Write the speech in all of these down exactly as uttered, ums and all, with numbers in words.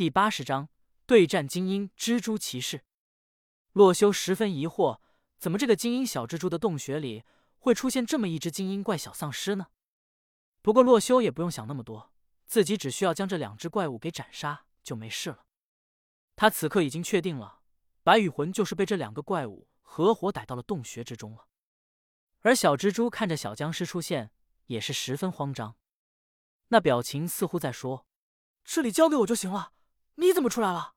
第八十章对战精英蜘蛛骑士。洛修十分疑惑，怎么这个精英小蜘蛛的洞穴里会出现这么一只精英怪小丧尸呢？不过洛修也不用想那么多，自己只需要将这两只怪物给斩杀就没事了。他此刻已经确定了，白羽魂就是被这两个怪物合伙逮到了洞穴之中了。而小蜘蛛看着小僵尸出现，也是十分慌张，那表情似乎在说：“这里交给我就行了。”你怎么出来了？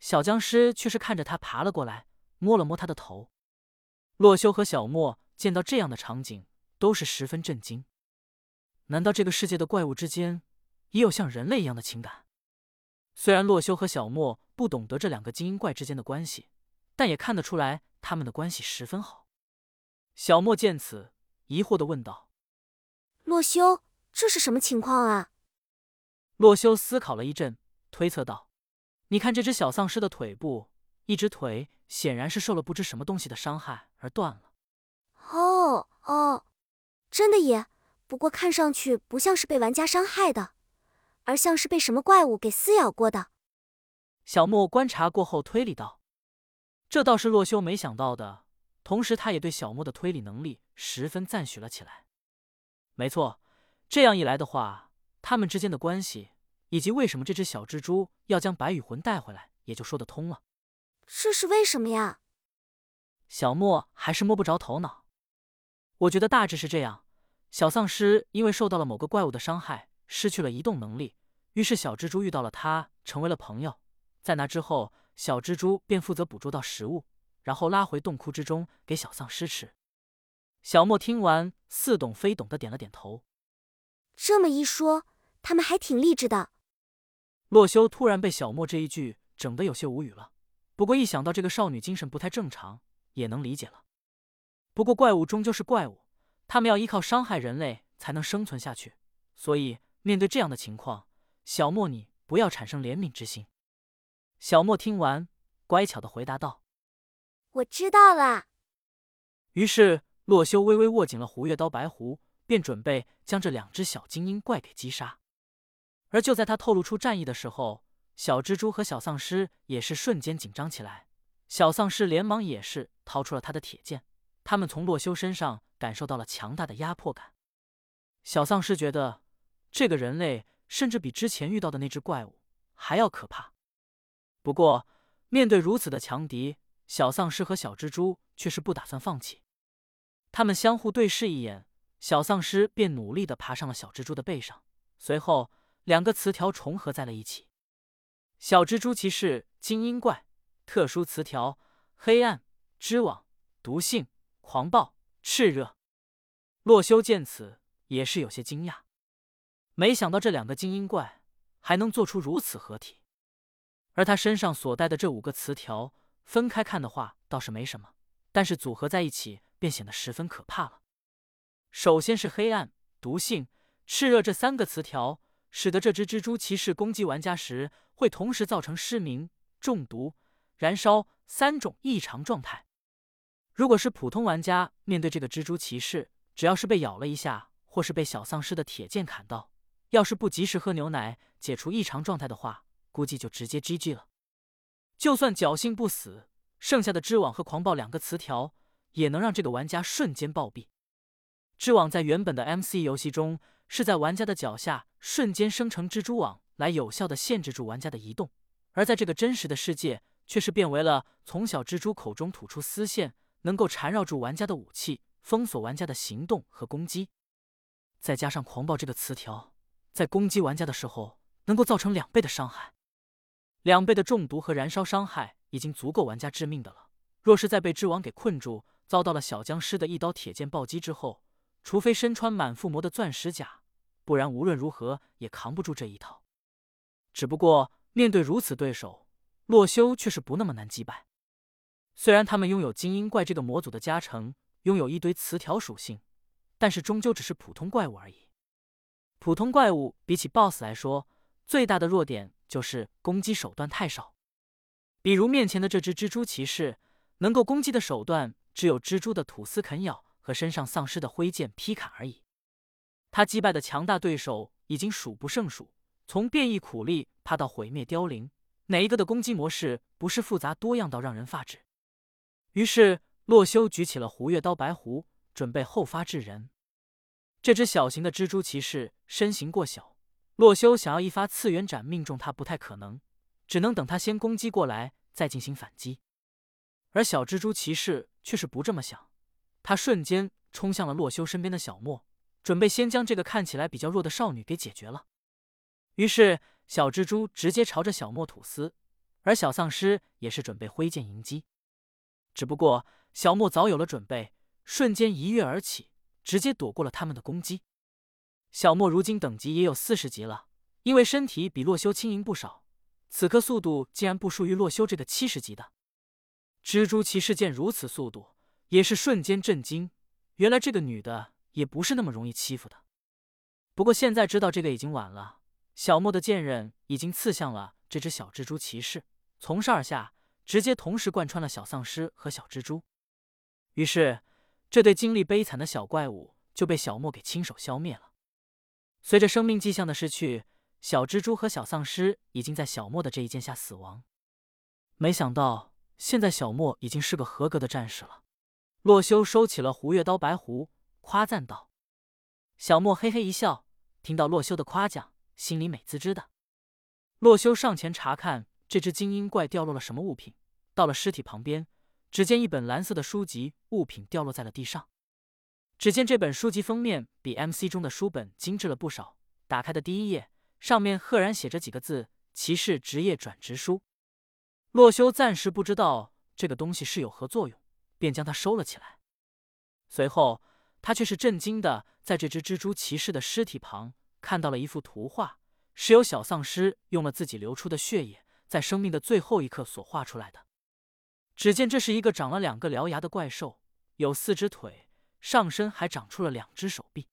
小僵尸却是看着他爬了过来，摸了摸他的头。洛修和小莫见到这样的场景，都是十分震惊。难道这个世界的怪物之间也有像人类一样的情感？虽然洛修和小莫不懂得这两个精英怪之间的关系，但也看得出来他们的关系十分好。小莫见此，疑惑地问道：“洛修，这是什么情况啊？”洛修思考了一阵，推测道：“你看这只小丧尸的腿部，一只腿显然是受了不知什么东西的伤害而断了。”“哦哦，真的耶，不过看上去不像是被玩家伤害的，而像是被什么怪物给撕咬过的。”小莫观察过后推理道。这倒是洛修没想到的，同时他也对小莫的推理能力十分赞许了起来。没错，这样一来的话，他们之间的关系以及为什么这只小蜘蛛要将白羽魂带回来，也就说得通了。这是为什么呀？小莫还是摸不着头脑。我觉得大致是这样，小丧尸因为受到了某个怪物的伤害，失去了移动能力，于是小蜘蛛遇到了他，成为了朋友。在那之后，小蜘蛛便负责捕捉到食物，然后拉回洞窟之中给小丧尸吃。小莫听完，似懂非懂地点了点头。这么一说，他们还挺励志的。洛修突然被小莫这一句整得有些无语了，不过一想到这个少女精神不太正常，也能理解了。不过怪物终究是怪物，他们要依靠伤害人类才能生存下去，所以面对这样的情况，小莫你不要产生怜悯之心。小莫听完，乖巧地回答道：“我知道了。”于是洛修微微握紧了胡月刀白狐，便准备将这两只小精英怪给击杀。而就在他透露出战意的时候，小蜘蛛和小丧尸也是瞬间紧张起来。小丧尸连忙也是掏出了他的铁剑，他们从洛修身上感受到了强大的压迫感。小丧尸觉得这个人类甚至比之前遇到的那只怪物还要可怕。不过面对如此的强敌，小丧尸和小蜘蛛却是不打算放弃。他们相互对视一眼，小丧尸便努力地爬上了小蜘蛛的背上，随后两个词条重合在了一起：小蜘蛛骑士精英怪，特殊词条黑暗织网，毒性狂暴炽热。洛修见此也是有些惊讶，没想到这两个精英怪还能做出如此合体。而他身上所带的这五个词条分开看的话倒是没什么，但是组合在一起便显得十分可怕了。首先是黑暗、毒性、炽热这三个词条，使得这只蜘蛛骑士攻击玩家时会同时造成失明、中毒、燃烧三种异常状态。如果是普通玩家面对这个蜘蛛骑士，只要是被咬了一下或是被小丧尸的铁剑砍到，要是不及时喝牛奶解除异常状态的话，估计就直接 G G 了。就算侥幸不死，剩下的织网和狂暴两个词条也能让这个玩家瞬间暴毙。织网在原本的 M C 游戏中是在玩家的脚下瞬间生成蜘蛛网，来有效地限制住玩家的移动，而在这个真实的世界却是变为了从小蜘蛛口中吐出丝线，能够缠绕住玩家的武器，封锁玩家的行动和攻击。再加上狂暴这个词条，在攻击玩家的时候能够造成两倍的伤害，两倍的中毒和燃烧伤害已经足够玩家致命的了。若是在被织网给困住，遭到了小僵尸的一刀铁剑暴击之后，除非身穿满附魔的钻石甲，不然无论如何也扛不住这一套。只不过面对如此对手，洛修却是不那么难击败。虽然他们拥有精英怪这个模组的加成，拥有一堆词条属性，但是终究只是普通怪物而已。普通怪物比起 B O S S 来说，最大的弱点就是攻击手段太少。比如面前的这只蜘蛛骑士，能够攻击的手段只有蜘蛛的吐丝啃咬和身上丧尸的挥剑劈砍而已。他击败的强大对手已经数不胜数，从变异苦力怕到毁灭凋零，哪一个的攻击模式不是复杂多样到让人发指？于是洛修举起了胡月刀白狐，准备后发制人。这只小型的蜘蛛骑士身形过小，洛修想要一发次元斩命中它不太可能，只能等它先攻击过来再进行反击。而小蜘蛛骑士却是不这么想，他瞬间冲向了洛修身边的小莫，准备先将这个看起来比较弱的少女给解决了。于是小蜘蛛直接朝着小莫吐丝，而小丧尸也是准备挥剑迎击。只不过小莫早有了准备，瞬间一跃而起，直接躲过了他们的攻击。小莫如今等级也有四十级了，因为身体比洛修轻盈不少，此刻速度竟然不输于洛修这个七十级的。蜘蛛骑士见如此速度，也是瞬间震惊，原来这个女的也不是那么容易欺负的。不过现在知道这个已经晚了，小莫的剑刃已经刺向了这只小蜘蛛骑士，从上而下直接同时贯穿了小丧尸和小蜘蛛。于是这对经历悲惨的小怪物就被小莫给亲手消灭了。随着生命迹象的失去，小蜘蛛和小丧尸已经在小莫的这一剑下死亡。没想到现在小莫已经是个合格的战士了。洛修收起了胡月刀白狐，夸赞道。小莫嘿嘿一笑，听到洛修的夸奖，心里美滋滋的。洛修上前查看这只精英怪掉落了什么物品，到了尸体旁边，只见一本蓝色的书籍物品掉落在了地上。只见这本书籍封面比 M C 中的书本精致了不少，打开的第一页上面赫然写着几个字：骑士职业转职书。洛修暂时不知道这个东西是有何作用，便将它收了起来。随后他却是震惊的在这只蜘蛛骑士的尸体旁看到了一幅图画，是由小丧尸用了自己流出的血液在生命的最后一刻所画出来的。只见这是一个长了两个獠牙的怪兽，有四只腿，上身还长出了两只手臂。